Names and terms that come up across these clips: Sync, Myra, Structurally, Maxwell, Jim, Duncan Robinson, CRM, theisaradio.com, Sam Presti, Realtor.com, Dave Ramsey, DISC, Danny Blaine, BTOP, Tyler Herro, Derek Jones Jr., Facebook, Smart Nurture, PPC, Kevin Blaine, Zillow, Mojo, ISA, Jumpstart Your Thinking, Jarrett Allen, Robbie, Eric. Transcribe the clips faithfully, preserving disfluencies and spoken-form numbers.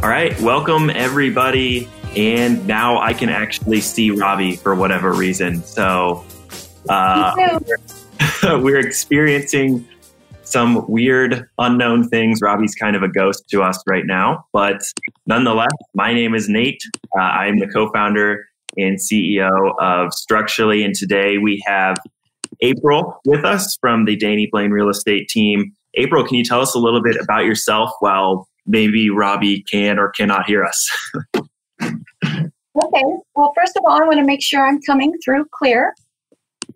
All right. Welcome, everybody. And now I can actually see Robbie for whatever reason. So uh, we're, we're experiencing some weird, unknown things. Robbie's kind of a ghost to us right now. But nonetheless, my name is Nate. Uh, I'm the co-founder and C E O of Structurally. And today we have April with us from the Danny Blaine Real Estate team. April, can you tell us a little bit about yourself while maybe Robbie can or cannot hear us? Okay. Well, first of all, I want to make sure I'm coming through clear.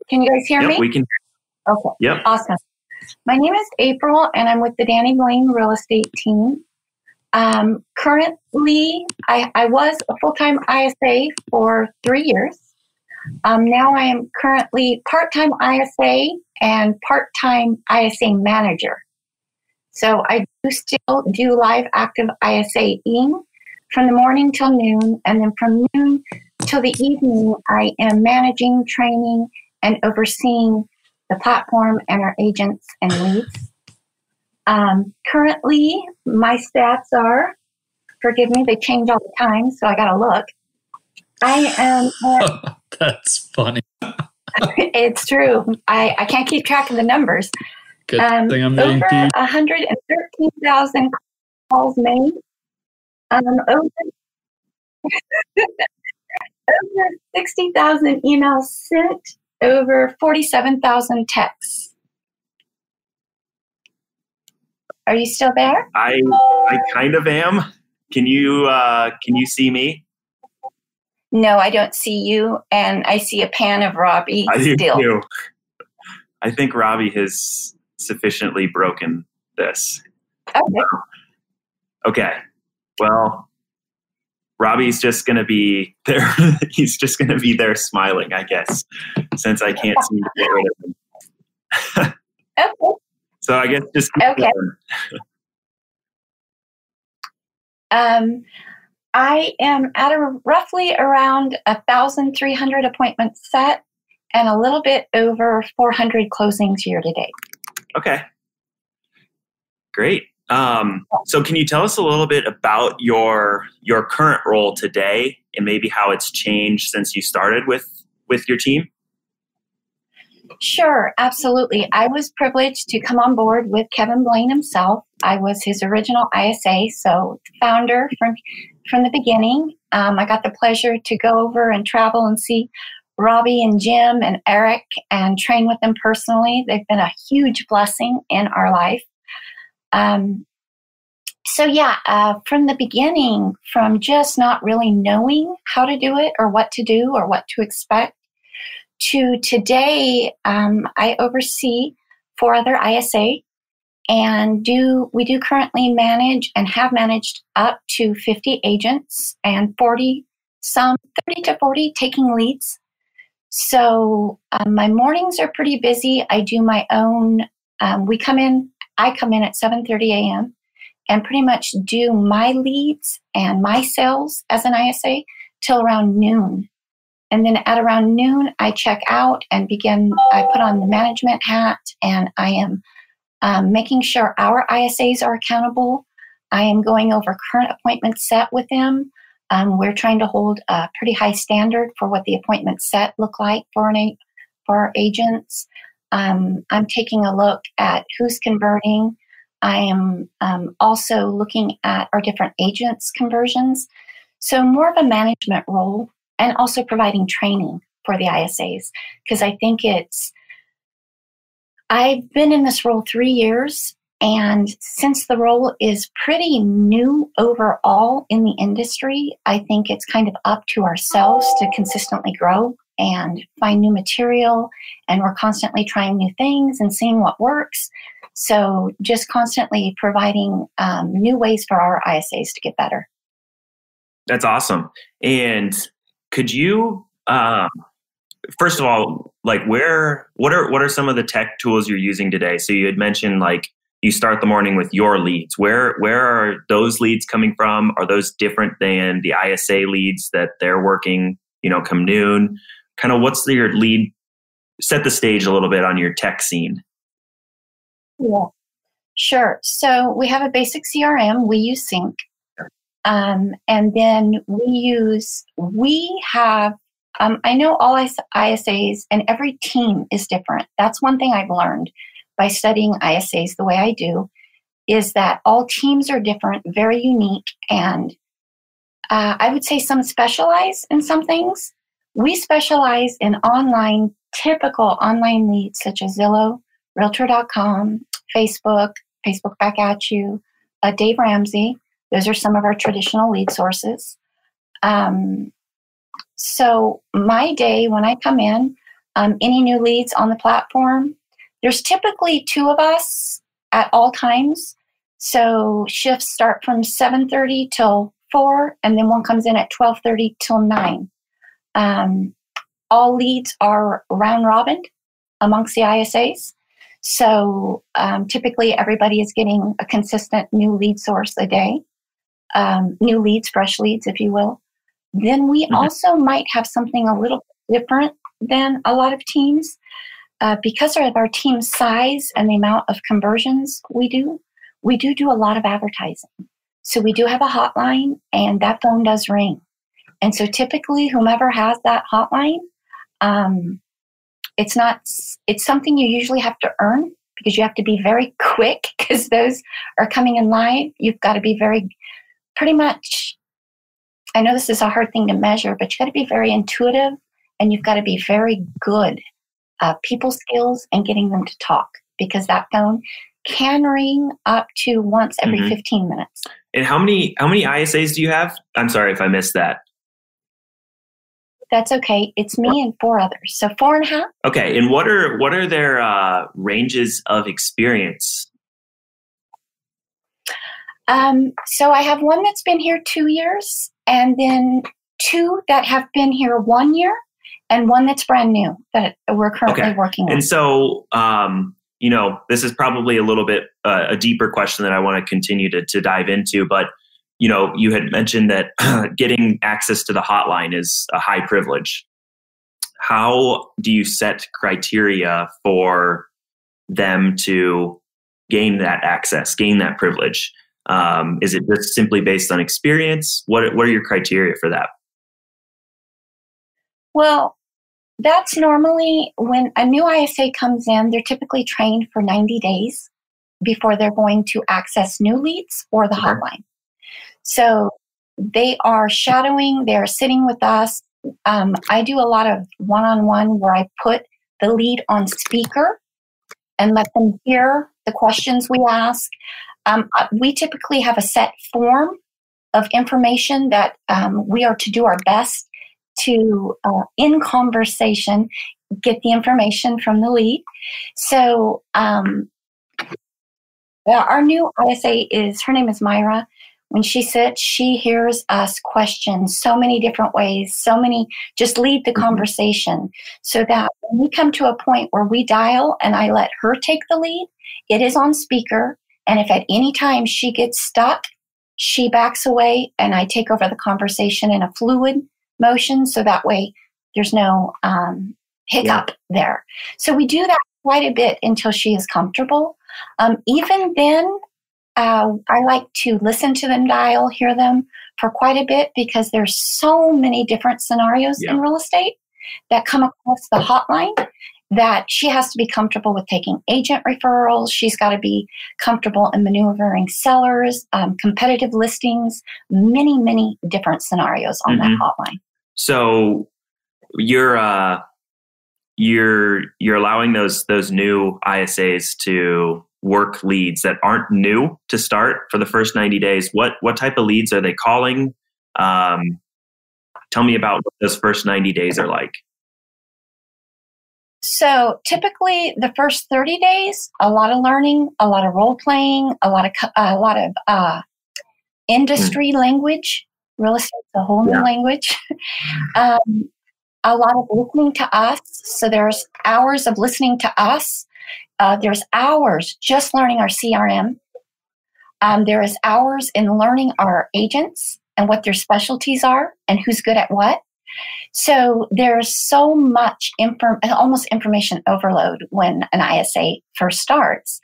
Can you guys hear yep, me? We can. Okay. Yep. Awesome. My name is April, and I'm with the Danny Blaine Real Estate team. Um, currently, I, I was a full-time I S A for three years. Um, now I am currently part-time I S A and part-time I S A manager. So I do still do live active ISAing from the morning till noon, and then from noon till the evening, I am managing, training, and overseeing the platform and our agents and leads. Um, currently, my stats are, forgive me, they change all the time, so I got to look. I am... At, that's funny. It's true. I, I can't keep track of the numbers. Good um, thing I'm over one hundred thirteen thousand calls made. Um, over over sixty thousand emails sent, over forty-seven thousand texts. Are you still there? I I kind of am. Can you uh, can you see me? No, I don't see you, and I see a pan of Robbie I still. Do. I think Robbie has sufficiently broken this. Okay. So, okay. Well, Robbie's just going to be there. He's just going to be there smiling, I guess, since I can't seem to get rid of him. Okay. So I guess just keep okay. Um, I am at a, roughly around one thousand three hundred appointments set and a little bit over four hundred closings year to date. Okay. Great. Um, so can you tell us a little bit about your your current role today and maybe how it's changed since you started with, with your team? Sure, absolutely. I was privileged to come on board with Kevin Blaine himself. I was his original I S A, so founder from, from the beginning. Um, I got the pleasure to go over and travel and see Robbie and Jim and Eric and train with them personally. They've been a huge blessing in our life. Um, so yeah, uh, from the beginning, from just not really knowing how to do it or what to do or what to expect to today, um, I oversee four other I S A and do, we do currently manage and have managed up to fifty agents and forty, some thirty to forty taking leads. So, um, my mornings are pretty busy. I do my own, um, we come in I come in at seven thirty a.m. and pretty much do my leads and my sales as an I S A till around noon. And then at around noon, I check out and begin, I put on the management hat and I am um, making sure our I S As are accountable. I am going over current appointments set with them. Um, we're trying to hold a pretty high standard for what the appointment set look like for, an, for our agents. Um, I'm taking a look at who's converting. I am um, also looking at our different agents' conversions. So more of a management role and also providing training for the I S As because I think it's, I've been in this role three years and since the role is pretty new overall in the industry, I think it's kind of up to ourselves to consistently grow and find new material, and we're constantly trying new things and seeing what works. So just constantly providing um, new ways for our I S As to get better. That's awesome. And could you, um, first of all, like where, what are, what are some of the tech tools you're using today? So you had mentioned like you start the morning with your leads. Where, where are those leads coming from? Are those different than the I S A leads that they're working, you know, come noon? Kind of what's the, your lead, set the stage a little bit on your tech scene. Yeah, sure. So we have a basic C R M. We use Sync. Um, and then we use, we have, um, I know all I S As and every team is different. That's one thing I've learned by studying I S As the way I do, is that all teams are different, very unique, and uh, I would say some specialize in some things. We specialize in online, typical online leads such as Zillow, Realtor dot com, Facebook, Facebook Back At You, uh, Dave Ramsey. Those are some of our traditional lead sources. Um, so my day when I come in, um, any new leads on the platform, there's typically two of us at all times. So shifts start from seven thirty till four, and then one comes in at twelve thirty till nine. Um, all leads are round robin amongst the I S As. So um, typically everybody is getting a consistent new lead source a day, um, new leads, fresh leads, if you will. Then we mm-hmm. also might have something a little different than a lot of teams. Uh, because of our team size and the amount of conversions we do, we do do a lot of advertising. So we do have a hotline, and that phone does ring. And so typically whomever has that hotline, um, it's not, it's something you usually have to earn because you have to be very quick because those are coming in live. You've got to be very, pretty much, I know this is a hard thing to measure, but you've got to be very intuitive and you've got to be very good. Uh, people skills and getting them to talk, because that phone can ring up to once every mm-hmm. fifteen minutes. And how many how many I S As do you have? I'm sorry if I missed that. That's okay. It's me and four others, so four and a half. Okay, and what are what are their uh, ranges of experience? Um, so I have one that's been here two years, and then two that have been here one year. And one that's brand new that we're currently okay. working on. And so, um, you know, this is probably a little bit uh, a deeper question that I want to continue to to dive into. But, you know, you had mentioned that getting access to the hotline is a high privilege. How do you set criteria for them to gain that access, gain that privilege? Um, is it just simply based on experience? What What are your criteria for that? Well, that's normally when a new I S A comes in, they're typically trained for ninety days before they're going to access new leads or the hotline. Okay. So they are shadowing, they're sitting with us. Um, I do a lot of one-on-one where I put the lead on speaker and let them hear the questions we ask. Um, we typically have a set form of information that um, we are to do our best to, uh, in conversation, get the information from the lead. So um, our new I S A is, her name is Myra. When she sits, she hears us question so many different ways, so many, just lead the conversation so that when we come to a point where we dial and I let her take the lead, it is on speaker. And if at any time she gets stuck, she backs away and I take over the conversation in a fluid motion, so that way there's no um, hiccup yeah. there. So we do that quite a bit until she is comfortable. Um, even then, uh, I like to listen to them dial, hear them for quite a bit because there's so many different scenarios yeah. in real estate that come across the hotline that she has to be comfortable with taking agent referrals. She's got to be comfortable in maneuvering sellers, um, competitive listings, many, many different scenarios on mm-hmm. that hotline. So you're uh, you're you're allowing those those new I S As to work leads that aren't new to start for the first ninety days. What what type of leads are they calling? Um, tell me about what those first ninety days are like. So typically, the first thirty days, a lot of learning, a lot of role playing, a lot of a lot of uh, industry mm. language. Real estate is a whole new yeah. language. um, a lot of listening to us. So there's hours of listening to us. Uh, there's hours just learning our C R M. Um, there is hours in learning our agents and what their specialties are and who's good at what. So there's so much, inform- almost information overload when an I S A first starts.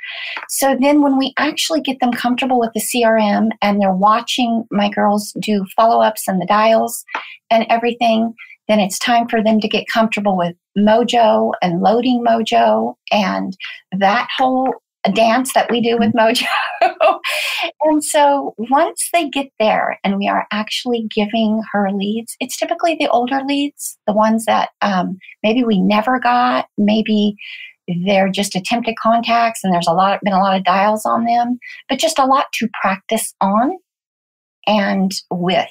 So then when we actually get them comfortable with the C R M and they're watching my girls do follow-ups and the dials and everything, then it's time for them to get comfortable with Mojo and loading Mojo and that whole dance that we do with Mojo. And so once they get there and we are actually giving her leads, it's typically the older leads, the ones that um, maybe we never got, maybe they're just attempted contacts and there's a lot been a lot of dials on them, but just a lot to practice on and with.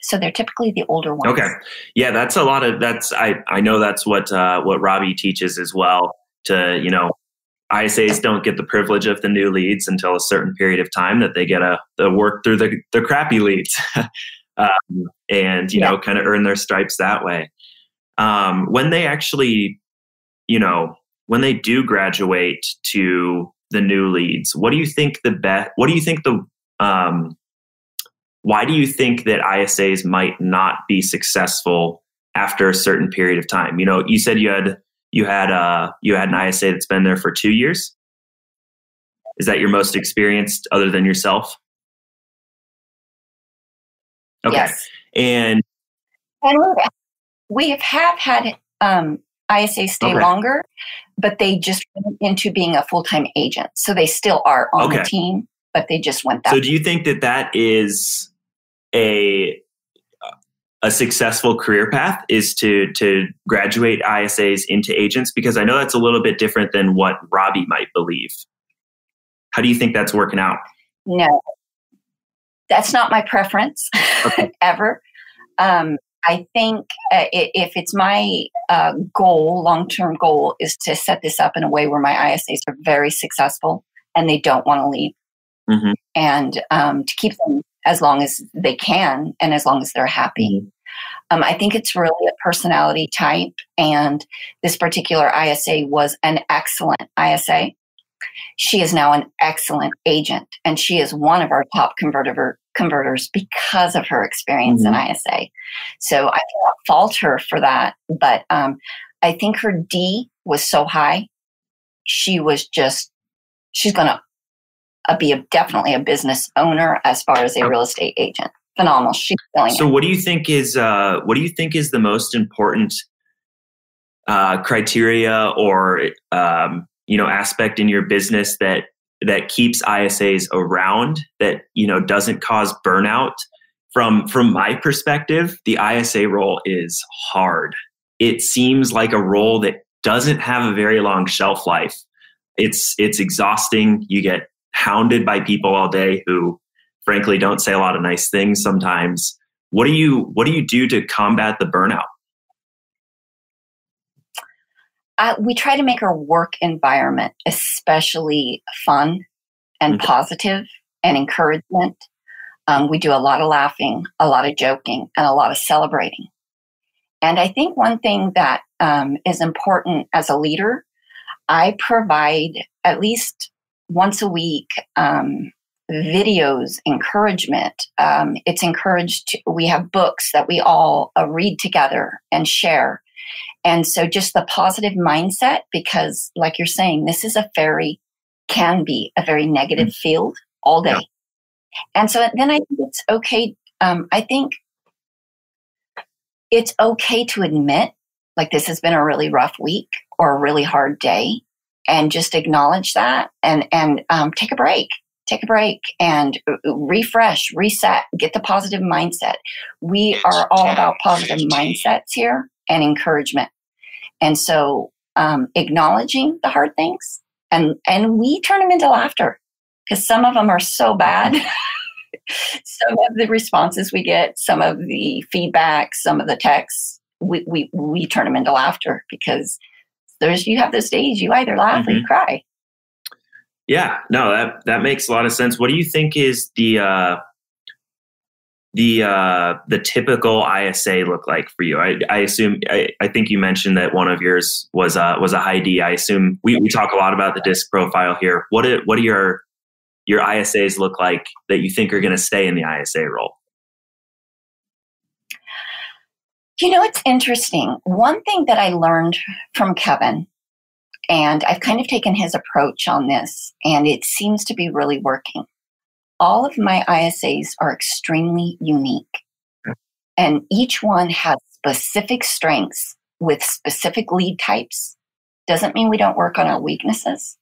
So they're typically the older ones. Okay. Yeah, that's a lot of, that's, I, I know that's what, uh, what Robbie teaches as well to, you know, I S As don't get the privilege of the new leads until a certain period of time that they get a, a work through the, the crappy leads um, and, you yeah. know, kind of earn their stripes that way. Um, when they actually, you know, when they do graduate to the new leads, what do you think the best, what do you think the, um, why do you think that I S As might not be successful after a certain period of time? You know, you said you had, You had uh, you had an I S A that's been there for two years? Is that your most experienced other than yourself? Okay. Yes. And, and we have have had um, I S As stay okay. longer, but they just went into being a full-time agent. So they still are on okay. the team, but they just went that So way. Do you think that that is a... a successful career path is to to graduate I S As into agents? Because I know that's a little bit different than what Robbie might believe. How do you think that's working out? No, that's not my preference okay. ever. Um, I think uh, if it's my uh, goal, long-term goal, is to set this up in a way where my I S As are very successful and they don't want to leave. Mm-hmm. And um, to keep them as long as they can and as long as they're happy. Mm-hmm. Um, I think it's really a personality type. And this particular I S A was an excellent I S A. She is now an excellent agent, and she is one of our top converter, converters because of her experience mm-hmm. in I S A. So I cannot fault her for that. But um, I think her D was so high. She was just, she's going to Uh, be a, definitely a business owner as far as a real estate agent. Phenomenal. She's killing it. So, what do you think is uh, what do you think is the most important uh, criteria or um, you know aspect in your business that that keeps I S As around, that you know doesn't cause burnout? From from my perspective, the I S A role is hard. It seems like a role that doesn't have a very long shelf life. It's it's exhausting. You get hounded by people all day who frankly don't say a lot of nice things sometimes. What do you, what do you do to combat the burnout? Uh, we try to make our work environment especially fun and okay. positive and encouragement. Um, we do a lot of laughing, a lot of joking, and a lot of celebrating. And I think one thing that um, is important as a leader, I provide at least once a week, um, videos, encouragement. Um, it's encouraged. We have books that we all uh, read together and share. And so just the positive mindset, because like you're saying, this is a very, can be a very negative mm-hmm. field all day. Yeah. And so then I think it's okay. Um, I think it's okay to admit, like, this has been a really rough week or a really hard day. And just acknowledge that, and and um, take a break, take a break, and refresh, reset, get the positive mindset. We are all about positive mindsets here and encouragement. And so, um, acknowledging the hard things, and and we turn them into laughter, because some of them are so bad. Some of the responses we get, some of the feedback, some of the texts, we we we turn them into laughter because. There's, you have those days you either laugh mm-hmm. or you cry. Yeah, no, that, that makes a lot of sense. What do you think is the, uh, the, uh, the typical I S A look like for you? I, I assume, I, I think you mentioned that one of yours was a, uh, was a high D. I assume we, we talk a lot about the DISC profile here. What do, what do your, your I S As look like that you think are going to stay in the I S A role? You know, it's interesting. One thing that I learned from Kevin, and I've kind of taken his approach on this, and it seems to be really working. All of my I S As are extremely unique, and each one has specific strengths with specific lead types. Doesn't mean we don't work on our weaknesses,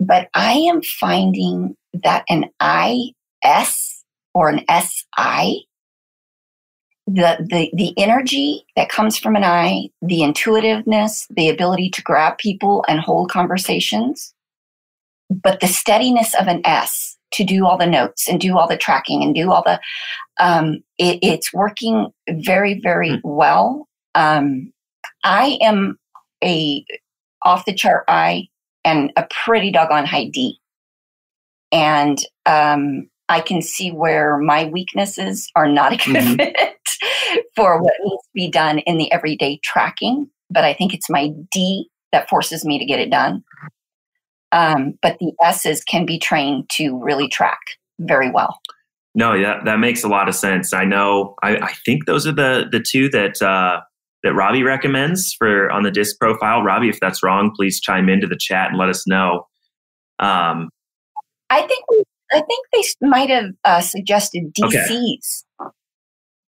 but I am finding that an I S or an S I, The, the the energy that comes from an I, the intuitiveness, the ability to grab people and hold conversations, but the steadiness of an S to do all the notes and do all the tracking and do all the, um, it, it's working very, very mm. well. Um, I am a off the chart I and a pretty doggone high D. And um, I can see where my weaknesses are not a good mm-hmm. fit for what needs to be done in the everyday tracking, but I think it's my D that forces me to get it done. Um, but the S's can be trained to really track very well. No, yeah, that makes a lot of sense. I know. I, I think those are the the two that uh, that Robbie recommends for on the DISC profile. Robbie, if that's wrong, please chime into the chat and let us know. Um, I think we. I think they might have uh, suggested D Cs. Okay.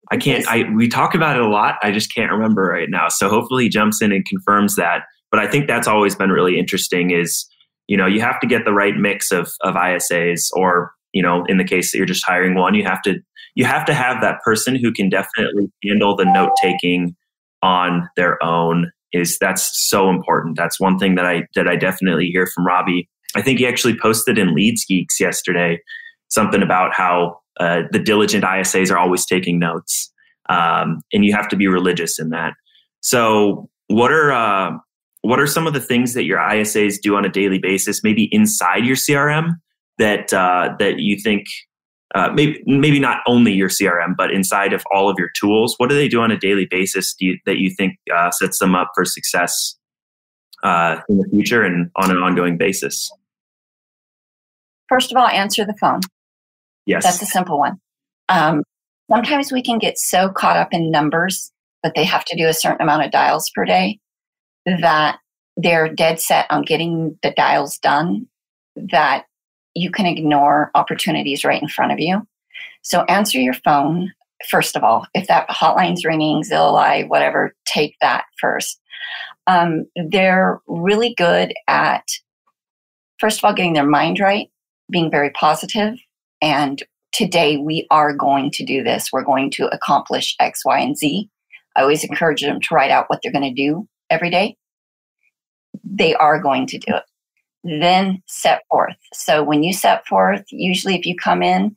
I can't, I, we talk about it a lot. I just can't remember right now. So hopefully he jumps in and confirms that. But I think that's always been really interesting is, you know, you have to get the right mix of, of I S As or, you know, in the case that you're just hiring one, you have to, you have to have that person who can definitely handle the note taking on their own. Is that's so important. That's one thing that I, that I definitely hear from Robbie. I think he actually posted in Leads Geeks yesterday, something about how Uh, the diligent I S As are always taking notes, um, and you have to be religious in that. So, what are uh, what are some of the things that your I S As do on a daily basis, maybe inside your C R M that uh, that you think uh, maybe maybe not only your C R M, but inside of all of your tools? What do they do on a daily basis do you, that you think uh, sets them up for success uh, in the future and on an ongoing basis? First of all, answer the phone. Yes. That's a simple one. Um, sometimes we can get so caught up in numbers that they have to do a certain amount of dials per day that they're dead set on getting the dials done that you can ignore opportunities right in front of you. So answer your phone, first of all. If that hotline's ringing, Zillow Live, whatever, take that first. Um, they're really good at, first of all, getting their mind right, being very positive. And today we are going to do this. We're going to accomplish X, Y, and Z. I always encourage them to write out what they're going to do every day. They are going to do it. Then set forth. So when you set forth, usually if you come in,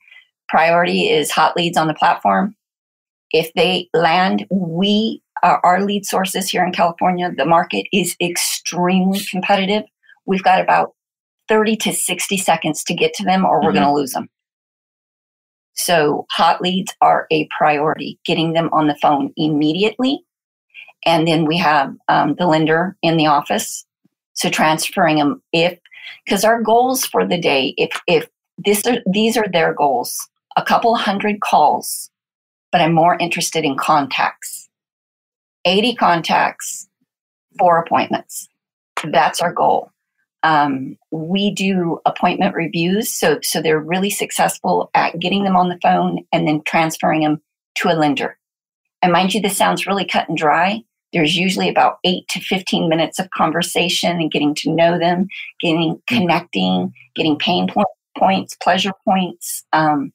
priority is hot leads on the platform. If they land, we are, our lead sources here in California, the market is extremely competitive. We've got about thirty to sixty seconds to get to them or we're mm-hmm. going to lose them. So hot leads are a priority, getting them on the phone immediately. And then we have um, the lender in the office. So transferring them if, because our goals for the day, if if this are, these are their goals, a couple hundred calls, but I'm more interested in contacts. eighty contacts, four appointments. That's our goal. Um, we do appointment reviews, so so they're really successful at getting them on the phone and then transferring them to a lender. And mind you, this sounds really cut and dry. There's usually about eight to fifteen minutes of conversation and getting to know them, getting connecting, getting pain point, points, pleasure points. Um,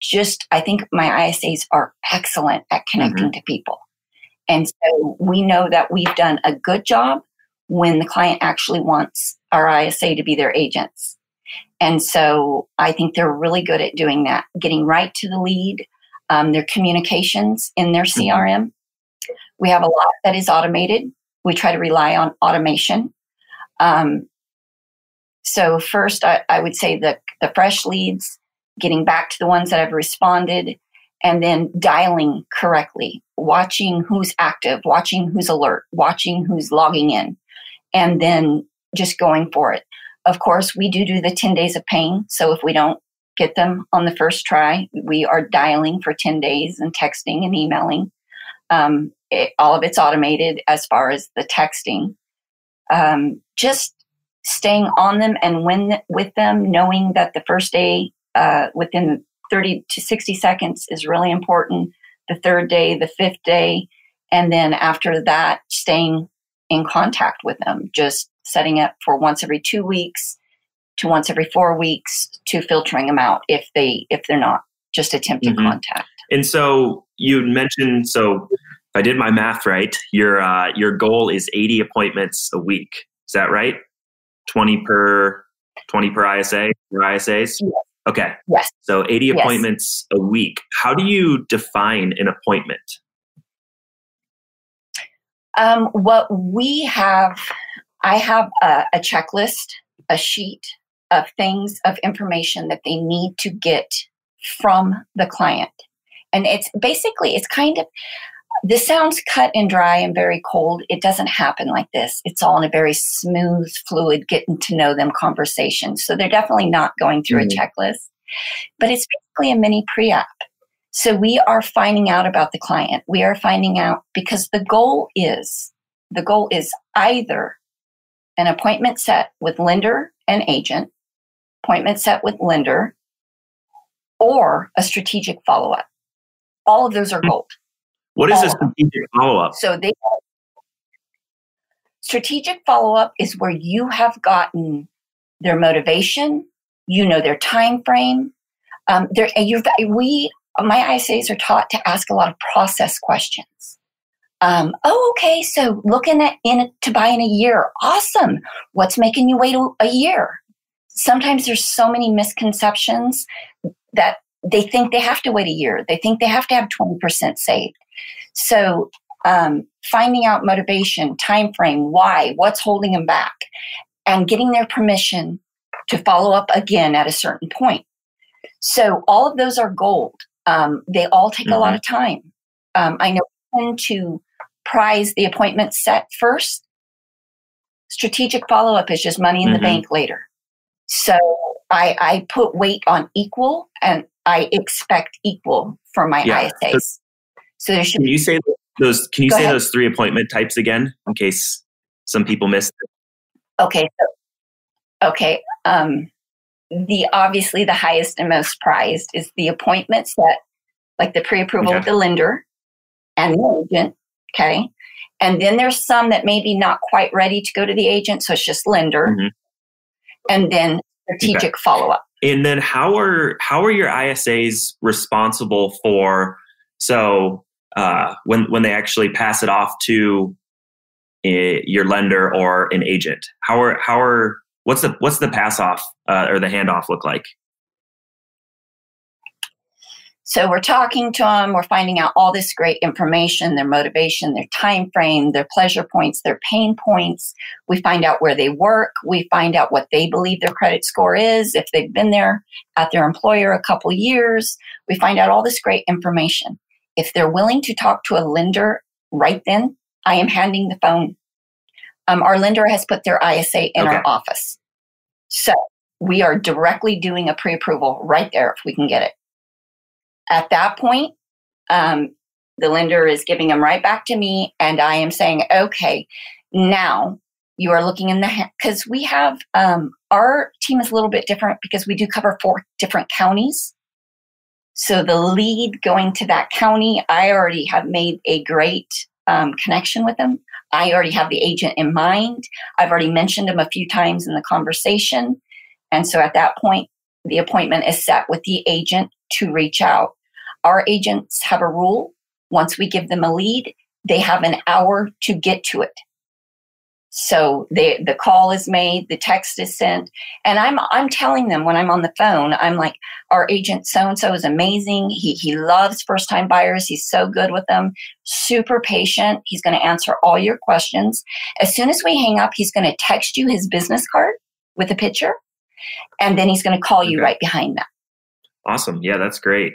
just, I think my I S As are excellent at connecting mm-hmm. to people. And so we know that we've done a good job when the client actually wants our I S A to be their agents. And so I think they're really good at doing that, getting right to the lead, um, their communications in their C R M. Mm-hmm. We have a lot that is automated. We try to rely on automation. Um, so first, I, I would say the, the fresh leads, getting back to the ones that have responded, and then dialing correctly, watching who's active, watching who's alert, watching who's logging in. And then just going for it. Of course, we do do the ten days of pain. So if we don't get them on the first try, we are dialing for ten days and texting and emailing. Um, it, all of it's automated as far as the texting. Um, just staying on them and when, with them, knowing that the first day uh, within thirty to sixty seconds is really important. The third day, the fifth day, and then after that, staying in contact with them, just setting up for once every two weeks to once every four weeks to filtering them out if they if they're not just attempting mm-hmm. contact. And so you mentioned, so if I did my math right, your uh, your goal is eighty appointments a week. Is that right? twenty per twenty per I S A or I S As? Yeah. Okay. Yes. So eighty yes. appointments a week. How do you define an appointment? Um, what we have, I have a, a checklist, a sheet of things, of information that they need to get from the client. And it's basically, it's kind of, this sounds cut and dry and very cold. It doesn't happen like this. It's all in a very smooth, fluid, getting to know them conversation. So they're definitely not going through mm-hmm. a checklist, but it's basically a mini pre-op. So we are finding out about the client. We are finding out because the goal is, the goal is either an appointment set with lender and agent, appointment set with lender, or a strategic follow-up. All of those are gold. What is a strategic follow-up? So they strategic follow-up is where you have gotten their motivation, you know their time frame. Um, there, you've we my I S As are taught to ask a lot of process questions. Um, oh, okay, so looking at in to buy in a year, awesome. What's making you wait a, a year? Sometimes there's so many misconceptions that they think they have to wait a year. They think they have to have twenty percent saved. So um, finding out motivation, time frame, why, what's holding them back, and getting their permission to follow up again at a certain point. So all of those are gold. Um, they all take mm-hmm. a lot of time. Um, I know we tend to prize the appointment set first. Strategic follow-up is just money in mm-hmm. the bank later. So I, I put weight on equal, and I expect equal for my yeah. I S As. So there should. Can you say those? Can you say ahead. those three appointment types again, in case some people missed it? Okay. So, okay. Um, the obviously the highest and most prized is the appointment set, like the pre-approval okay. with the lender and the agent. Okay, and then there's some that may be not quite ready to go to the agent, so it's just lender, mm-hmm. and then strategic okay. follow-up. And then how are how are your I S As responsible for so uh, when when they actually pass it off to a, your lender or an agent? How are how are what's the what's the pass off uh, or the handoff look like? So we're talking to them. We're finding out all this great information: their motivation, their time frame, their pleasure points, their pain points. We find out where they work. We find out what they believe their credit score is, if they've been there at their employer a couple years. We find out all this great information. If they're willing to talk to a lender right then, I am handing the phone. Um, our lender has put their I S A in okay. our office. So we are directly doing a pre-approval right there if we can get it. At that point, um, the lender is giving them right back to me, and I am saying, okay, now you are looking in the hand. Because we have, um, our team is a little bit different because we do cover four different counties. So the lead going to that county, I already have made a great um, connection with them. I already have the agent in mind. I've already mentioned them a few times in the conversation. And so at that point, the appointment is set with the agent to reach out. Our agents have a rule. Once we give them a lead, they have an hour to get to it. So they, the call is made, the text is sent. And I'm I'm telling them when I'm on the phone, I'm like, our agent so-and-so is amazing. He, he loves first-time buyers. He's so good with them, super patient. He's going to answer all your questions. As soon as we hang up, he's going to text you his business card with a picture, and then he's going to call you okay. right behind that. Awesome. Yeah, that's great.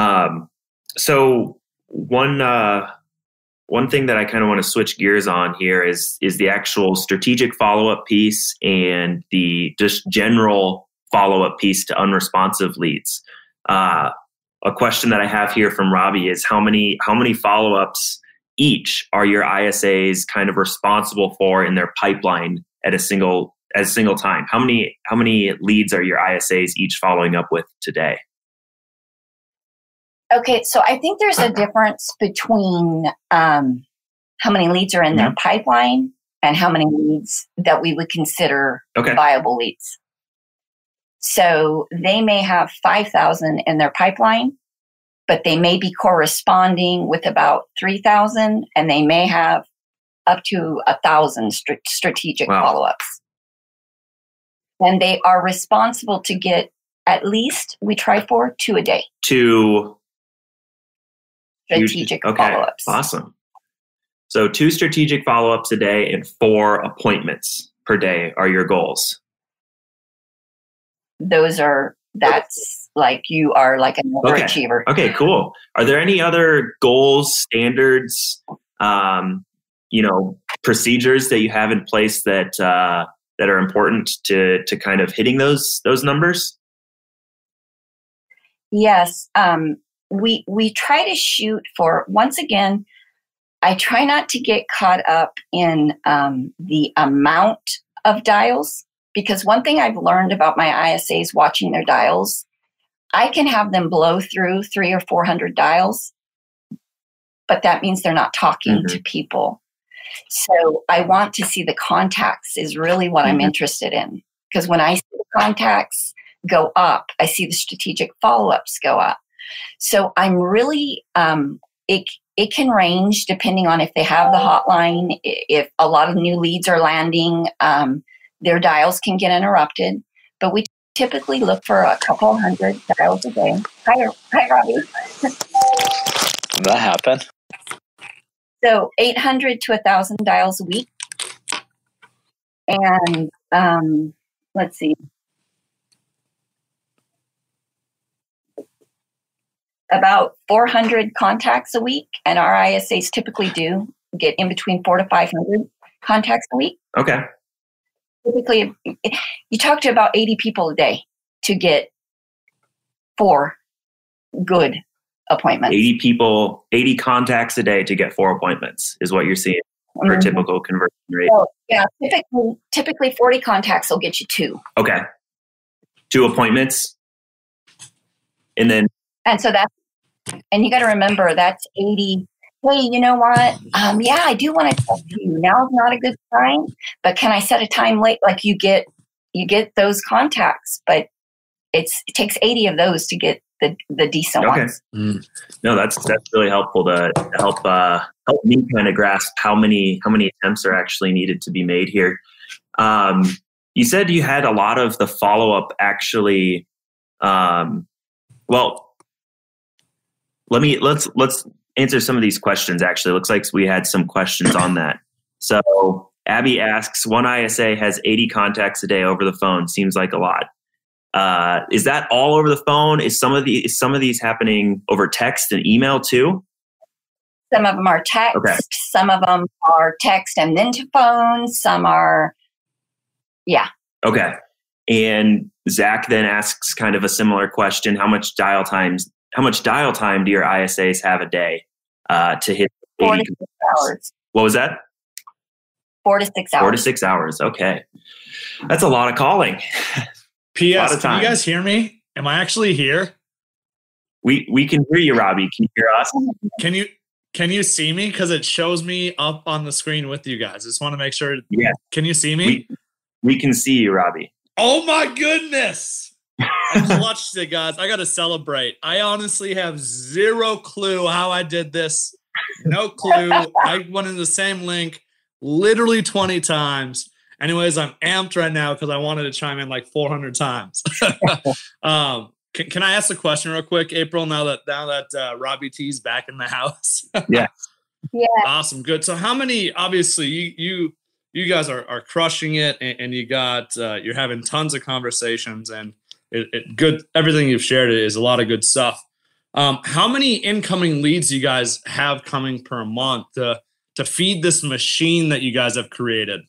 Um, so one uh, one thing that I kind of want to switch gears on here is is the actual strategic follow-up piece and the just general follow-up piece to unresponsive leads. Uh, a question that I have here from Robbie is how many how many follow-ups each are your I S As kind of responsible for in their pipeline at a single at a single time? How many how many leads are your I S As each following up with today? Okay, so I think there's a difference between um, how many leads are in their mm-hmm. pipeline and how many leads that we would consider okay. viable leads. So they may have five thousand in their pipeline, but they may be corresponding with about three thousand, and they may have up to one thousand st- strategic wow. follow-ups. And they are responsible to get at least, we try for, two a day. Two strategic okay. follow-ups. Awesome. So two strategic follow-ups a day and four appointments per day are your goals. Those are, that's like, you are like an overachiever. Okay. okay, cool. Are there any other goals, standards, um, you know, procedures that you have in place that, uh, that are important to, to kind of hitting those, those numbers? Yes. Um, we, we try to shoot for, once again, I try not to get caught up in, um, the amount of dials. Because one thing I've learned about my I S As watching their dials, I can have them blow through three or four hundred dials, but that means they're not talking mm-hmm. to people. So I want to see the contacts is really what mm-hmm. I'm interested in. Because when I see the contacts go up, I see the strategic follow-ups go up. So I'm really, um, it, it can range depending on if they have the hotline, if a lot of new leads are landing, um, their dials can get interrupted, but we typically look for a couple hundred dials a day. Hi, hi, Robbie. That happened. So eight hundred to one thousand dials a week. And um, let's see. About four hundred contacts a week. And our I S As typically do get in between four to five hundred contacts a week. Okay. Typically, you talk to about eighty people a day to get four good appointments. eighty people, eighty contacts a day to get four appointments is what you're seeing for mm-hmm. a typical conversion rate. So, yeah, typically, typically forty contacts will get you two. Okay. Two appointments. And then... And so that's... And you got to remember, that's eighty... Hey, you know what? Um, yeah, I do want to talk to you. Now's not a good time, but can I set a time late? Like you get, you get those contacts, but it's it takes eighty of those to get the the decent okay. ones. Mm. No, that's that's really helpful to, to help uh, help me kind of grasp how many how many attempts are actually needed to be made here. Um, you said you had a lot of the follow up actually. Um, well, let me let's let's. answer some of these questions, actually. It looks like we had some questions on that. So Abby asks, one I S A has eighty contacts a day over the phone. Seems like a lot. Uh, is that all over the phone? Is some of the is some of these happening over text and email too? Some of them are text. Okay. Some of them are text and then to phone. Some are, yeah. Okay. And Zach then asks kind of a similar question. How much dial times How much dial time do your I S As have a day uh, to hit? Four to six hours. What was that? Four to six hours. Four to six hours. Okay. That's a lot of calling. P S. Of can you guys hear me? Am I actually here? We we can hear you, Robbie. Can you hear us? Can you can you see me? Because it shows me up on the screen with you guys. Just want to make sure. Yeah. Can you see me? We, we can see you, Robbie. Oh my goodness. I clutched it, guys. I got to celebrate. I honestly have zero clue how I did this. No clue. I went in the same link literally twenty times. Anyways, I'm amped right now because I wanted to chime in like four hundred times. um, can, can I ask a question real quick, April, now that now that uh, Robbie T's back in the house? Yeah. Yeah. Awesome. Good. So how many, obviously, you you, you guys are, are crushing it and, and you got, uh, you're having tons of conversations and It, it good. Everything you've shared is a lot of good stuff. Um, how many incoming leads you guys have coming per month to, to feed this machine that you guys have created?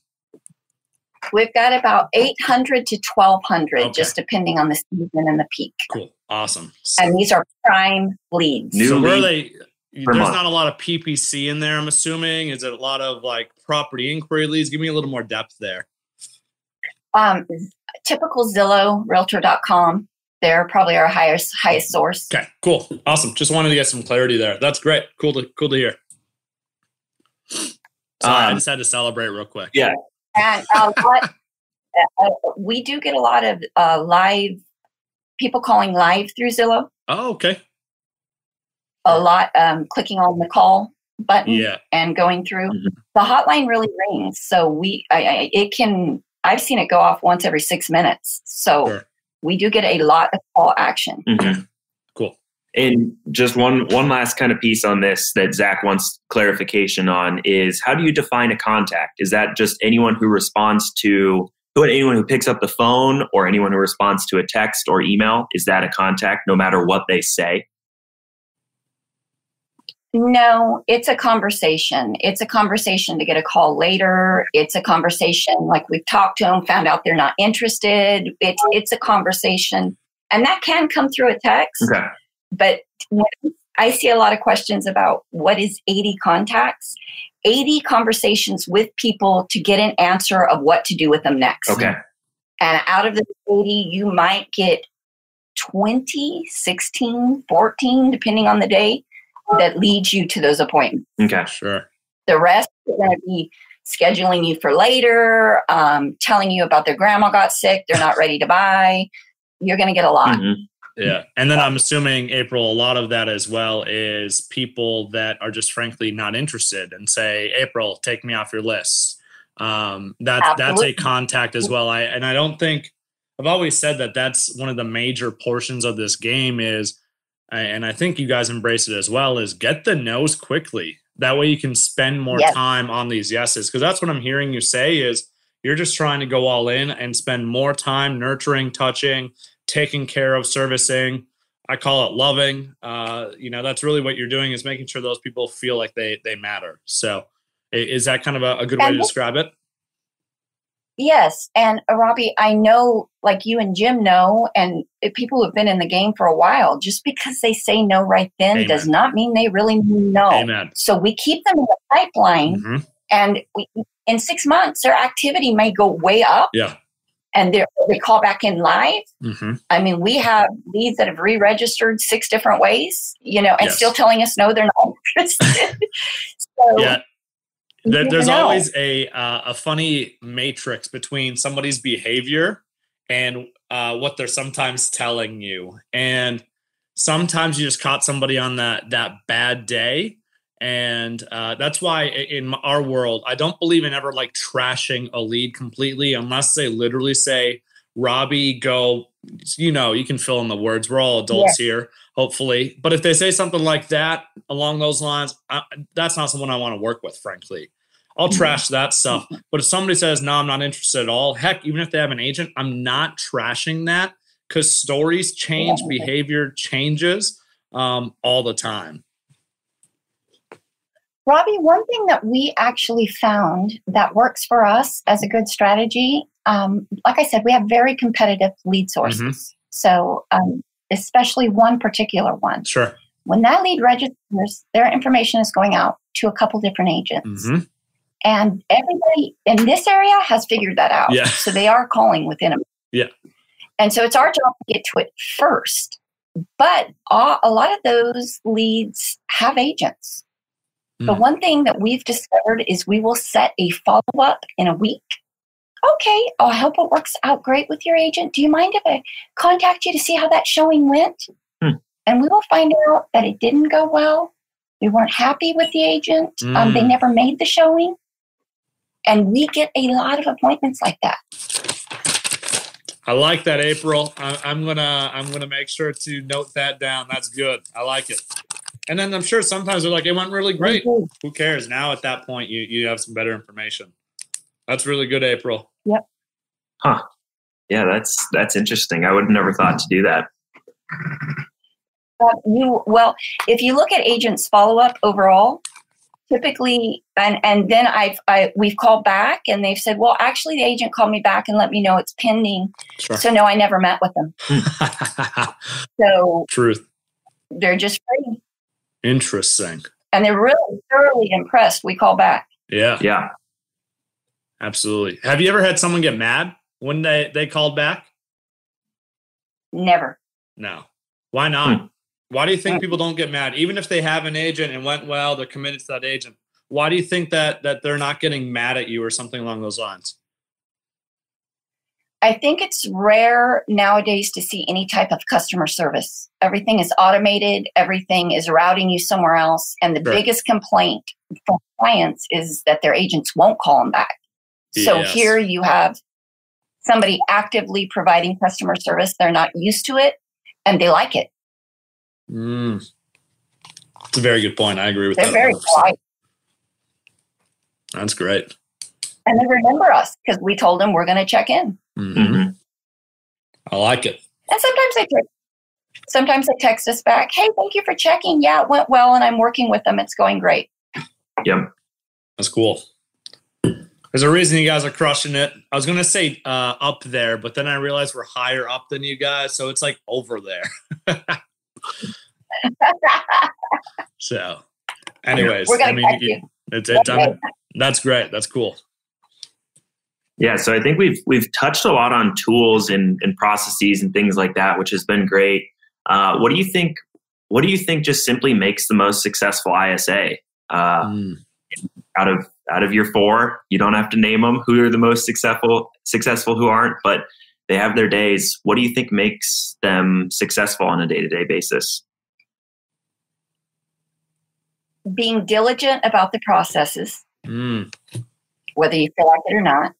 We've got about eight hundred to twelve hundred, okay. just depending on the season and the peak. Cool. Awesome. So, and these are prime leads. New so where lead they, there's month. Not a lot of P P C in there, I'm assuming. Is it a lot of like property inquiry leads? Give me a little more depth there. Um, typical Zillow, Realtor dot com. They're probably our highest highest source. Okay, cool. Awesome. Just wanted to get some clarity there. That's great. Cool to cool to hear. Sorry, um, I just had to celebrate real quick. Yeah. And uh, what, uh, we do get a lot of uh, live people calling live through Zillow. Oh, okay. A lot um, clicking on the call button yeah. and going through. Mm-hmm. The hotline really rings. So we I, I, it can I've seen it go off once every six minutes. So sure. We do get a lot of call action. Okay, cool. And just one one last kind of piece on this that Zach wants clarification on is, how do you define a contact? Is that just anyone who responds to, anyone who picks up the phone, or anyone who responds to a text or email? Is that a contact no matter what they say? No, it's a conversation. It's a conversation to get a call later. It's a conversation like we've talked to them, found out they're not interested. It's it's a conversation. And that can come through a text. Okay. But I see a lot of questions about what is eighty contacts, eighty conversations with people to get an answer of what to do with them next. Okay. And out of the eighty, you might get twenty, sixteen, fourteen, depending on the day, that leads you to those appointments. Okay, sure. The rest are going to be scheduling you for later, um, telling you about their grandma got sick, they're not ready to buy. You're going to get a lot. Mm-hmm. Yeah. And then I'm assuming, April, a lot of that as well is people that are just frankly not interested and say, April, take me off your list. Um, that, that's a contact as well. I And I don't think, I've always said that that's one of the major portions of this game is, and I think you guys embrace it as well, is get the no's quickly. That way you can spend more yes. time on these yeses. Because that's what I'm hearing you say is you're just trying to go all in and spend more time nurturing, touching, taking care of, servicing. I call it loving. Uh, you know, that's really what you're doing, is making sure those people feel like they they matter. So is that kind of a, a good and way to describe it? Yes. And uh, Robbie, I know, like you and Jim know, and uh, people who have been in the game for a while, just because they say no right then Amen. Does not mean they really mean no. Amen. So we keep them in the pipeline, mm-hmm. and we, in six months, their activity may go way up. Yeah. And they they call back in live. Mm-hmm. I mean, we have leads that have re-registered six different ways, you know, and yes. still telling us no, they're not interested. so, yeah. There, there's always a uh, a funny matrix between somebody's behavior and uh, what they're sometimes telling you. And sometimes you just caught somebody on that that bad day. And uh, that's why in our world, I don't believe in ever like trashing a lead completely unless they literally say, Robbie, go, you know, you can fill in the words. We're all adults yeah. here, hopefully. But if they say something like that along those lines, I, that's not someone I want to work with, frankly. I'll trash that stuff. But if somebody says, no, I'm not interested at all, heck, even if they have an agent, I'm not trashing that, because stories change, yeah. behavior changes um, all the time. Robbie, one thing that we actually found that works for us as a good strategy, um, like I said, we have very competitive lead sources. Mm-hmm. So um, especially one particular one. Sure. When that lead registers, their information is going out to a couple different agents. Mm-hmm. And everybody in this area has figured that out. Yeah. So they are calling within a minute. Yeah. And so it's our job to get to it first. But uh, a lot of those leads have agents. Mm. The one thing that we've discovered is we will set a follow-up in a week. Okay, oh, I hope it works out great with your agent. Do you mind if I contact you to see how that showing went? Mm. And we will find out that it didn't go well. We weren't happy with the agent. Mm. Um, they never made the showing. And we get a lot of appointments like that. I like that, April. I, I'm gonna I'm gonna make sure to note that down. That's good. I like it. And then I'm sure sometimes they're like, it went really great. Mm-hmm. Who cares? Now at that point, you you have some better information. That's really good, April. Yep. Huh. Yeah, that's that's interesting. I would have never thought to do that. Uh, you well, if you look at agents' follow-up overall, typically, and, and then I've, I, we've called back and they've said, well, actually the agent called me back and let me know it's pending. Sure. So no, I never met with them. So truth. They're just free. Interesting. And they're really thoroughly impressed. We call back. Yeah. Yeah. Absolutely. Have you ever had someone get mad when they, they called back? Never. No. Why not? Hmm. Why do you think people don't get mad? Even if they have an agent and went well, they're committed to that agent. Why do you think that that they're not getting mad at you or something along those lines? I think it's rare nowadays to see any type of customer service. Everything is automated. Everything is routing you somewhere else. And the sure. biggest complaint from clients is that their agents won't call them back. Yes. So here you have somebody actively providing customer service. They're not used to it and they like it. Mm. That's a very good point. I agree with They're that. They're very polite. That's great. And they remember us because we told them we're going to check in. Mm-hmm. I like it. And sometimes they sometimes they text us back, hey, thank you for checking. Yeah, it went well and I'm working with them. It's going great. Yep. That's cool. There's a reason you guys are crushing it. I was going to say uh, up there, but then I realized we're higher up than you guys. So it's like over there. So, anyways, I mean, you, it's, it's, um, that's great. That's cool. Yeah. So I think we've, we've touched a lot on tools and, and processes and things like that, which has been great. Uh, what do you think, what do you think just simply makes the most successful I S A, uh, mm. out of, out of your four? You don't have to name them who are the most successful, successful who aren't, but they have their days. What do you think makes them successful on a day-to-day basis? Being diligent about the processes, mm. whether you feel like it or not.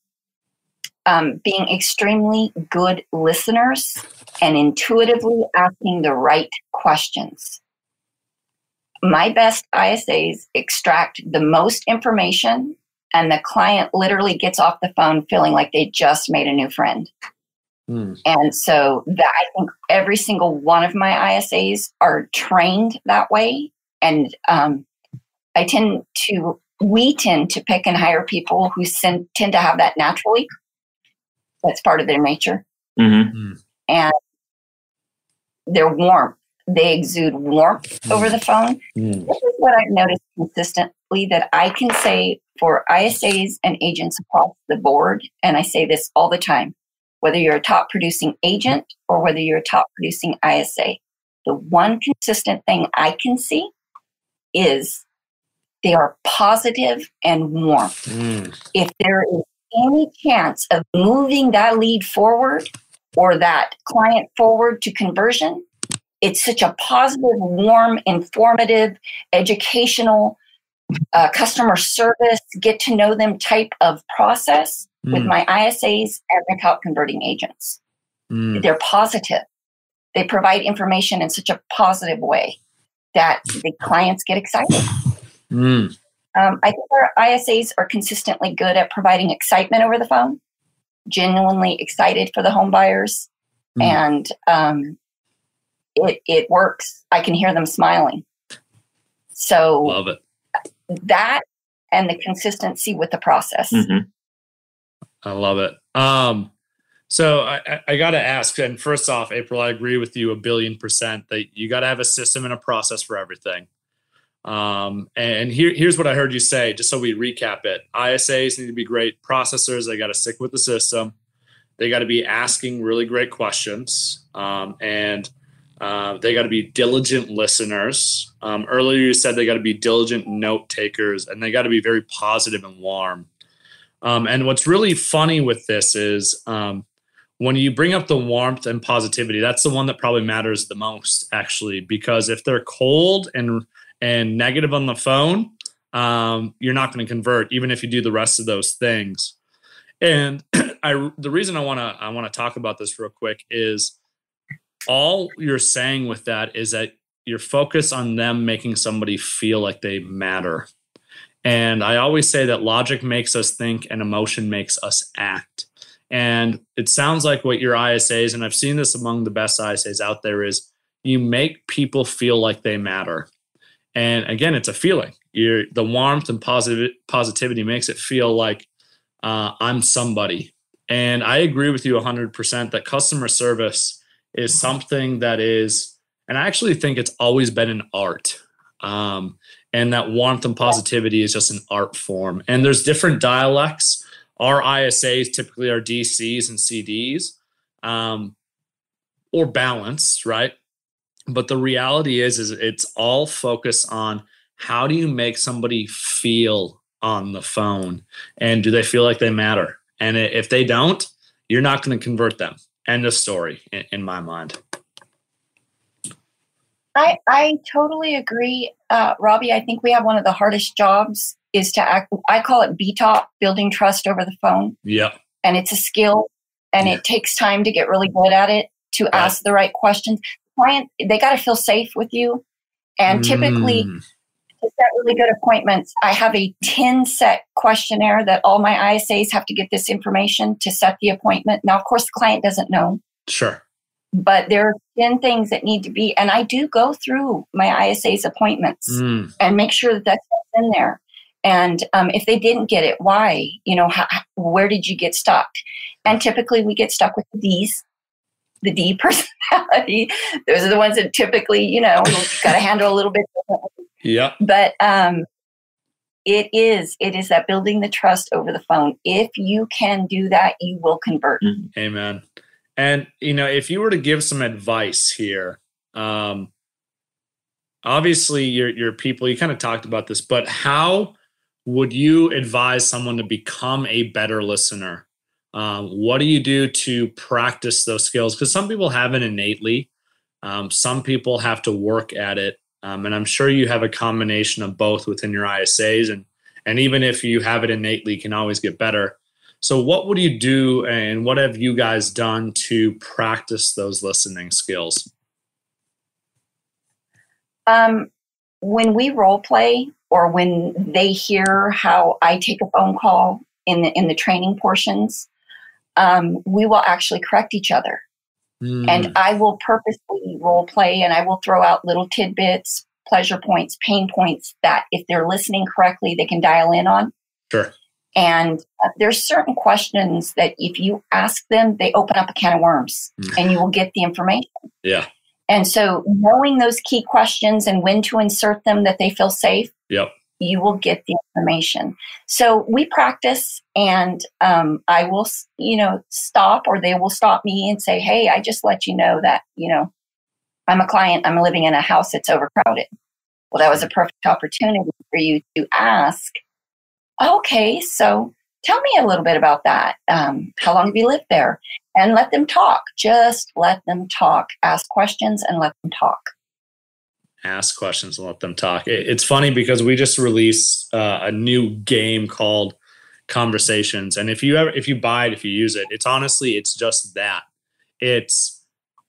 Um, being extremely good listeners and intuitively asking the right questions. My best I S As extract the most information and the client literally gets off the phone feeling like they just made a new friend. Mm. And so that, I think every single one of my I S As are trained that way. And um, I tend to, we tend to pick and hire people who send, tend to have that naturally. That's part of their nature. Mm-hmm. And they're warm. They exude warmth mm. over the phone. Mm. This is what I've noticed consistently that I can say for I S As and agents across the board, and I say this all the time, whether you're a top producing agent or whether you're a top producing I S A, the one consistent thing I can see is they are positive and warm. Mm. If there is any chance of moving that lead forward or that client forward to conversion, it's such a positive, warm, informative, educational, uh, customer service, get to know them type of process mm. with my I S As and the top converting agents. Mm. They're positive. They provide information in such a positive way that the clients get excited. Mm. Um, I think our I S As are consistently good at providing excitement over the phone, genuinely excited for the home buyers. Mm. And um, it, it works. I can hear them smiling. So love it. That and the consistency with the process. Mm-hmm. I love it. Um, so I, I got to ask, and first off, April, I agree with you a billion percent that you got to have a system and a process for everything. Um, and here, here's what I heard you say, just so we recap it. I S As need to be great processors. They got to stick with the system. They got to be asking really great questions. Um, and, uh, they got to be diligent listeners. Um, earlier you said they got to be diligent note takers and they got to be very positive and warm. Um, and what's really funny with this is, um, when you bring up the warmth and positivity, that's the one that probably matters the most actually, because if they're cold and and negative on the phone, um, you're not going to convert, even if you do the rest of those things. And I, the reason I want to I want to talk about this real quick is all you're saying with that is that you're focused on them making somebody feel like they matter. And I always say that logic makes us think and emotion makes us act. And it sounds like what your I S As, and I've seen this among the best I S As out there, is you make people feel like they matter. And again, it's a feeling. You're, the warmth and positive, positivity makes it feel like uh, I'm somebody. And I agree with you one hundred percent that customer service is something that is, and I actually think it's always been an art. Um, and that warmth and positivity is just an art form. And there's different dialects. Our I S As typically are D Cs and C Ds, um, or balanced, right? But the reality is, is it's all focused on how do you make somebody feel on the phone, and do they feel like they matter? And if they don't, you're not going to convert them. End of story, in, in my mind. I, I totally agree, uh, Robbie. I think we have one of the hardest jobs is to act. I call it B T O P, building trust over the phone. Yeah. And it's a skill, and yeah. It takes time to get really good at it, to right. ask the right questions. Client, they got to feel safe with you. And typically, mm. to set really good appointments, I have a ten set questionnaire that all my I S As have to get this information to set the appointment. Now, of course, the client doesn't know. Sure. But there are ten things that need to be, and I do go through my I S A's appointments mm. and make sure that that's in there. And um, if they didn't get it, why? You know, how, where did you get stuck? And typically, we get stuck with these. The D personality. Those are the ones that typically, you know, you've got to handle a little bit differently. Yeah. But um, it is, it is that building the trust over the phone. If you can do that, you will convert. Amen. And, you know, if you were to give some advice here, um, obviously your, your people, you kind of talked about this, but how would you advise someone to become a better listener? Um, what do you do to practice those skills? Because some people have it innately. Um, some people have to work at it. Um, and I'm sure you have a combination of both within your I S As. And, and even if you have it innately, you can always get better. So what would you do, and what have you guys done to practice those listening skills? Um, when we role play, or when they hear how I take a phone call in the, in the training portions, Um, we will actually correct each other. Mm. And I will purposely role play, and I will throw out little tidbits, pleasure points, pain points that if they're listening correctly, they can dial in on. Sure. And uh, there's certain questions that if you ask them, they open up a can of worms mm. and you will get the information. Yeah. And so knowing those key questions and when to insert them that they feel safe, yep. you will get the information. So we practice, and um, I will, you know, stop, or they will stop me and say, hey, I just let you know that, you know, I'm a client, I'm living in a house that's overcrowded. Well, that was a perfect opportunity for you to ask, okay, so tell me a little bit about that. Um, how long have you lived there? And let them talk. Just let them talk. Ask questions and let them talk. Ask questions and let them talk. It's funny because we just released uh, a new game called Conversations. And if you ever, if you buy it, if you use it, it's honestly, it's just that. It's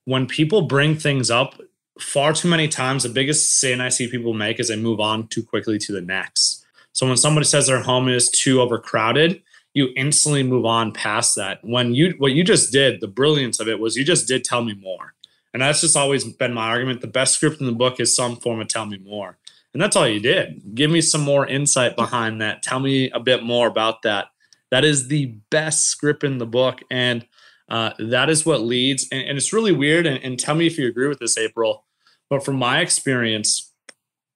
when people bring things up far too many times, the biggest sin I see people make is they move on too quickly to the next. So when somebody says their home is too overcrowded, you instantly move on past that. When you, what you just did, the brilliance of it was you just did tell me more. And that's just always been my argument. The best script in the book is some form of tell me more. And that's all you did. Give me some more insight behind that. Tell me a bit more about that. That is the best script in the book. And uh, that is what leads. And, and it's really weird. And, and tell me if you agree with this, April. But from my experience,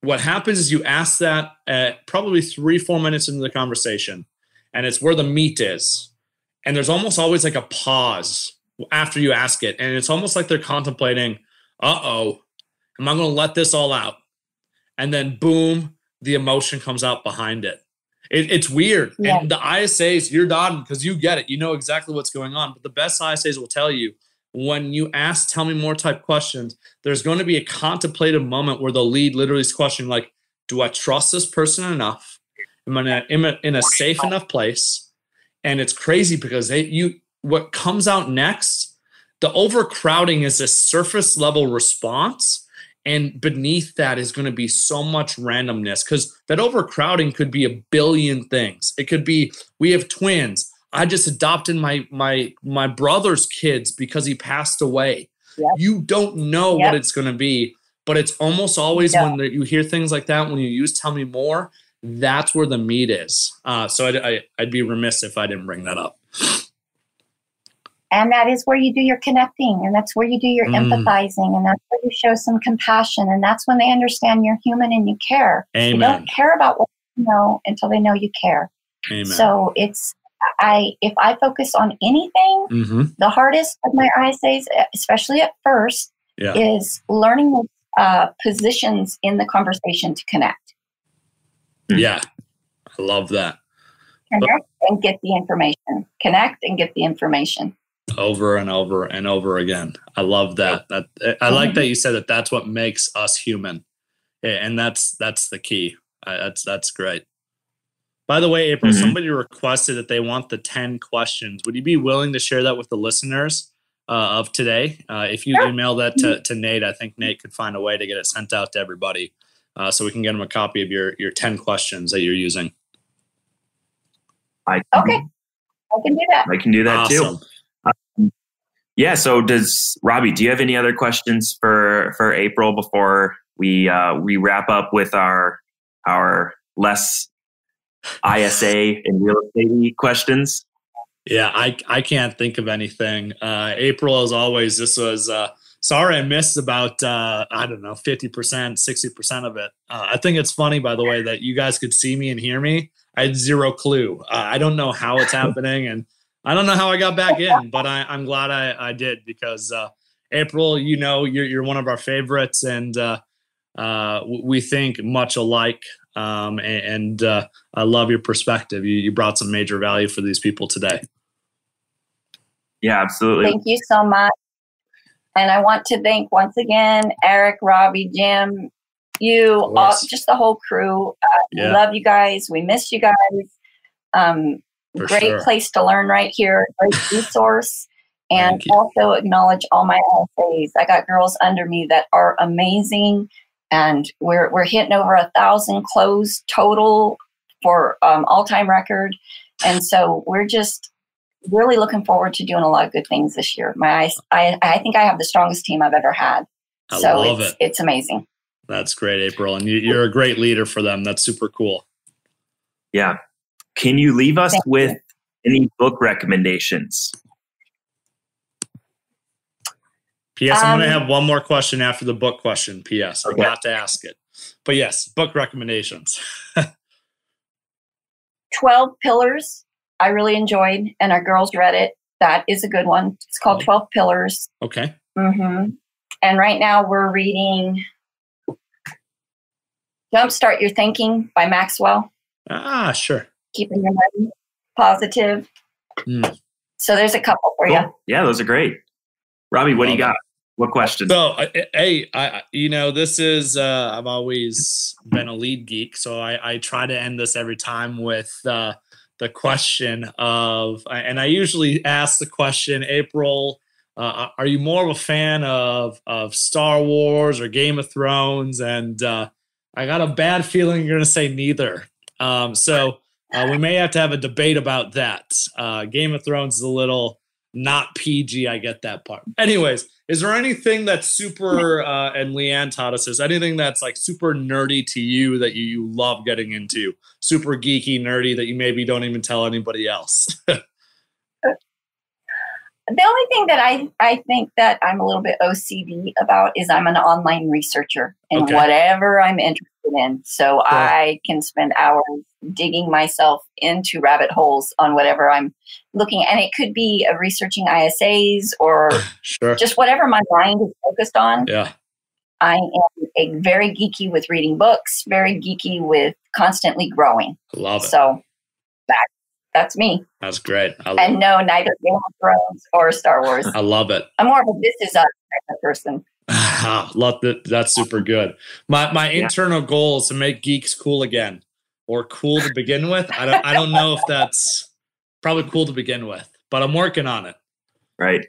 what happens is you ask that at probably three, four minutes into the conversation. And it's where the meat is. And there's almost always like a pause after you ask it. And it's almost like they're contemplating, uh-oh, am I going to let this all out? And then boom, the emotion comes out behind it. it it's weird. Yeah. And the I S As, you're nodding because you get it. You know exactly what's going on. But the best I S As will tell you, when you ask tell me more type questions, there's going to be a contemplative moment where the lead literally is questioning, like, do I trust this person enough? Am I in a, in a safe enough place? And it's crazy because they you what comes out next, the overcrowding is a surface level response. And beneath that is going to be so much randomness, because that overcrowding could be a billion things. It could be, we have twins. I just adopted my, my, my brother's kids because he passed away. Yep. You don't know yep. what it's going to be, But it's almost always yeah. when the, you hear things like that, when you use tell me more, that's where the meat is. Uh, so I'd, I, I'd be remiss if I didn't bring that up. And that is where you do your connecting, and that's where you do your mm. empathizing, and that's where you show some compassion. And that's when they understand you're human and you care. Amen. You don't care about what you know until they know you care. Amen. So it's, I, if I focus on anything, mm-hmm. the hardest of my I S As, especially at first, yeah. is learning those uh, positions in the conversation to connect. Yeah. I love that. Connect but- and get the information. Connect and get the information. Over and over and over again. I love that. That I like that you said that. That's what makes us human, and that's that's the key. I, that's that's great. By the way, April, mm-hmm. somebody requested that they want the ten questions. Would you be willing to share that with the listeners uh, of today? Uh, if you yeah. email that to, to Nate, I think Nate could find a way to get it sent out to everybody, uh, so we can get them a copy of your your ten questions that you're using. I can, okay, I can do that. I can do that awesome. too. Yeah. So does Robbie, do you have any other questions for, for April before we, uh, we wrap up with our, our less I S A and real estate questions? Yeah, I, I can't think of anything. Uh, April, as always, this was, uh, sorry, I missed about, uh, I don't know, fifty percent, sixty percent of it. Uh, I think it's funny, by the way, that you guys could see me and hear me. I had zero clue. Uh, I don't know how it's happening. And I don't know how I got back in, but I, I'm glad I, I did because uh, April, you know, you're, you're one of our favorites, and uh, uh, we think much alike. Um, and and uh, I love your perspective. You, you brought some major value for these people today. Yeah, absolutely. Thank you so much. And I want to thank once again, Eric, Robbie, Jim, you, all, just the whole crew. Uh, yeah. We love you guys. We miss you guys. Um, For Great sure. place to learn right here. Great resource. And also acknowledge all my I S As. I got girls under me that are amazing. And we're we're hitting over a thousand closed total for um, all-time record. And so we're just really looking forward to doing a lot of good things this year. My I I think I have the strongest team I've ever had. I so love it's, it. It's amazing. That's great, April. And you, you're a great leader for them. That's super cool. Yeah. Can you leave us Thank with you. any book recommendations? P S. I'm um, going to have one more question after the book question. P S. I forgot to ask it. But yes, book recommendations. twelve Pillars, I really enjoyed, and our girls read it. That is a good one. It's called oh. twelve Pillars. Okay. Mm-hmm. And right now we're reading Jumpstart Your Thinking by Maxwell. Ah, sure. Keeping your mind positive. Mm. So there's a couple for cool. you. Yeah, those are great. Robbie, what do you got? What question? So, hey, I, I, you know, this is, uh, I've always been a lead geek. So I, I try to end this every time with uh, the question of, and I usually ask the question, April, uh, are you more of a fan of, of Star Wars or Game of Thrones? And uh, I got a bad feeling you're going to say neither. Um, so, Uh, we may have to have a debate about that. Uh, Game of Thrones is a little not P G. I get that part. Anyways, is there anything that's super, uh, and Leanne taught us this, anything that's like super nerdy to you that you, you love getting into? Super geeky, nerdy that you maybe don't even tell anybody else? The only thing that I, I think that I'm a little bit O C D about is I'm an online researcher in okay. whatever I'm interested in. So yeah. I can spend hours digging myself into rabbit holes on whatever I'm looking at. And it could be a researching I S As or sure. just whatever my mind is focused on. Yeah. I am a very geeky with reading books, very geeky with constantly growing. Love it. So that's That's me. That's great. I love and no, neither Game of Thrones or Star Wars. I love it. I'm more of a this is us type of person. Love that. That's super good. My my yeah. internal goal is to make geeks cool again, or cool to begin with. I don't I don't know if that's probably cool to begin with, but I'm working on it. Right.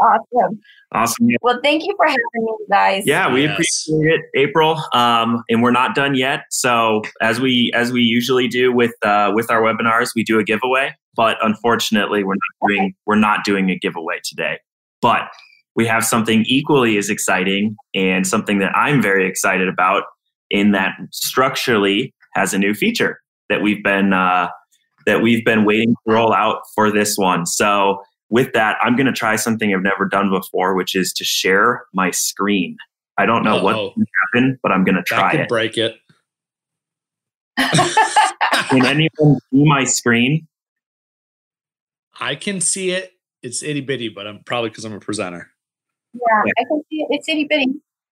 Awesome. Awesome. Well, thank you for having me, guys. Yeah, we yes. appreciate it, April. Um, and we're not done yet. So as we as we usually do with uh, with our webinars, we do a giveaway. But unfortunately, we're not doing we're not doing a giveaway today. But we have something equally as exciting and something that I'm very excited about in that Structurally has a new feature that we've been uh, that we've been waiting to roll out for this one. So with that, I'm going to try something I've never done before, which is to share my screen. I don't know Uh-oh. what happened, but I'm going to try it. Break it. Can anyone see my screen? I can see it. It's itty bitty, but I'm probably because I'm a presenter. Yeah, yeah, I can see it. It's itty bitty.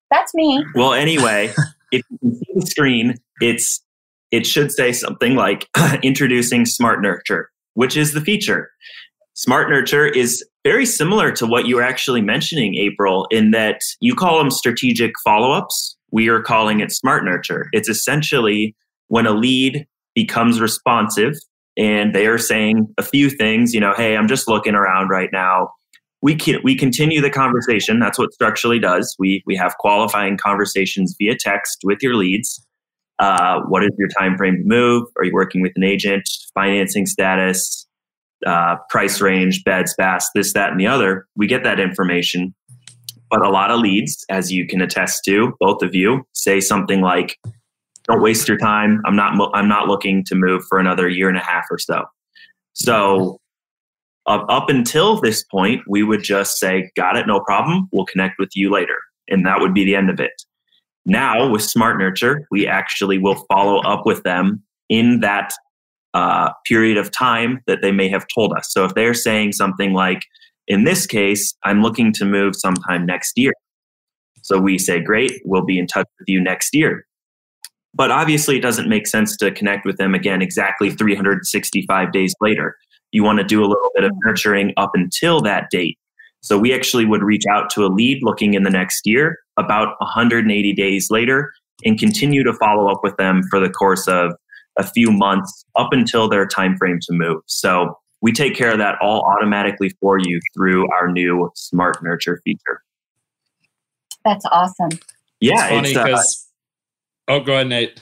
That's me. Well, anyway, if you can see the screen, it's it should say something like introducing Smart Nurture, which is the feature. Smart Nurture is very similar to what you were actually mentioning, April, in that you call them strategic follow-ups. We are calling it Smart Nurture. It's essentially when a lead becomes responsive and they are saying a few things, you know, hey, I'm just looking around right now. We can, we continue the conversation. That's what Structurally does. We we have qualifying conversations via text with your leads. Uh, what is your time frame to move? Are you working with an agent? Financing status, uh, price range, beds, baths, this, that, and the other. We get that information. But a lot of leads, as you can attest to, both of you, say something like, don't waste your time. I'm not I'm not looking to move for another year and a half or so. So up, up until this point, we would just say, got it, no problem. We'll connect with you later. And that would be the end of it. Now with Smart Nurture, we actually will follow up with them in that uh, period of time that they may have told us. So if they're saying something like, in this case, I'm looking to move sometime next year. So we say, great, we'll be in touch with you next year. But obviously, it doesn't make sense to connect with them again exactly three hundred sixty-five days later. You want to do a little bit of nurturing up until that date. So we actually would reach out to a lead looking in the next year about one hundred eighty days later and continue to follow up with them for the course of a few months up until their time frame to move. So we take care of that all automatically for you through our new Smart Nurture feature. That's awesome. Yeah, it's funny because... Uh, Oh, go ahead, Nate.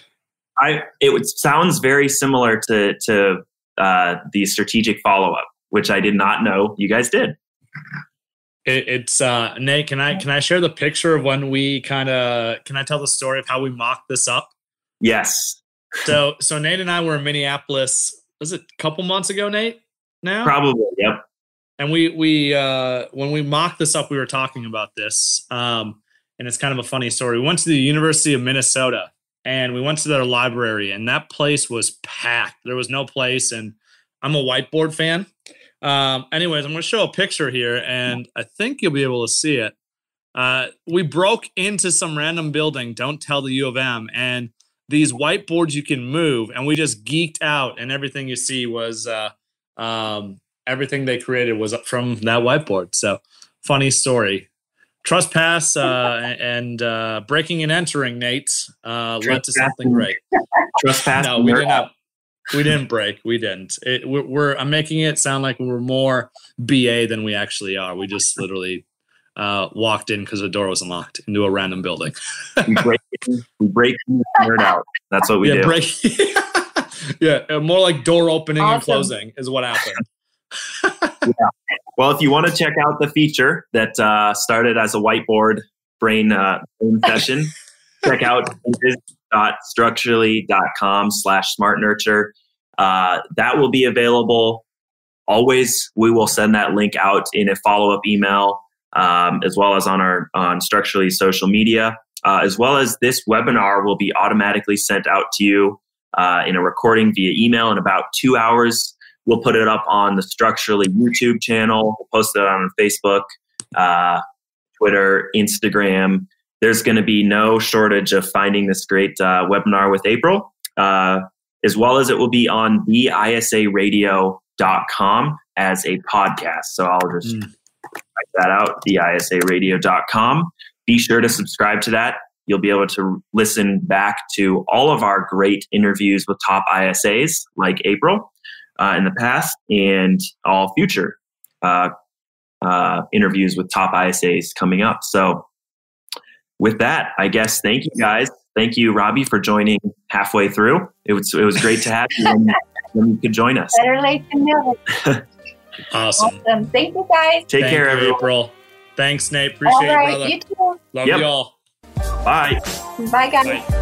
I it would, sounds very similar to to uh, the strategic follow up, which I did not know you guys did. It, it's uh, Nate. Can I can I share the picture of when we kind of can I tell the story of how we mocked this up? Yes. So so Nate and I were in Minneapolis. Was it a couple months ago, Nate? Now probably. Yep. And we we uh, when we mocked this up, we were talking about this, um, and it's kind of a funny story. We went to the University of Minnesota. And we went to their library, and that place was packed. There was no place, and I'm a whiteboard fan. Um, anyways, I'm going to show a picture here, and I think you'll be able to see it. Uh, we broke into some random building, don't tell the U of M, and these whiteboards you can move, and we just geeked out, and everything you see was, uh, um, everything they created was from that whiteboard. So, funny story. Trespass uh, and uh, breaking and entering, Nate, uh, led to something great. Trespass. No, we didn't. Have, we didn't break. We didn't. It, we're, we're. I'm making it sound like we're more B A than we actually are. We just literally uh, walked in because the door was unlocked into a random building. we break. In, we break in and nerd out. That's what we yeah, do. Break, yeah, more like door opening awesome. and closing is what happened. Yeah. Well, if you want to check out the feature that uh, started as a whiteboard brain, uh, brain session, check out structurally dot com slash smart nurture. Uh, that will be available. Always, we will send that link out in a follow-up email, um, as well as on our on Structurally social media, uh, as well as this webinar will be automatically sent out to you uh, in a recording via email in about two hours. We'll put it up on the Structurally YouTube channel. We'll post it on Facebook, uh, Twitter, Instagram. There's going to be no shortage of finding this great uh, webinar with April, uh, as well as it will be on the I S A radio dot com as a podcast. So I'll just mm. type that out, the I S A radio dot com. Be sure to subscribe to that. You'll be able to listen back to all of our great interviews with top I S As like April. Uh, in the past and all future uh, uh, interviews with top I S As coming up. So with that, I guess, thank you guys. Thank you, Robbie, for joining halfway through. It was it was great to have you when, when you could join us. Better late than never. Awesome. Awesome. Thank you, guys. Take Thank care, you, everyone. April. Thanks, Nate. Appreciate all right, it, brother. You too. Love yep. you all. Bye. Bye, guys. Bye.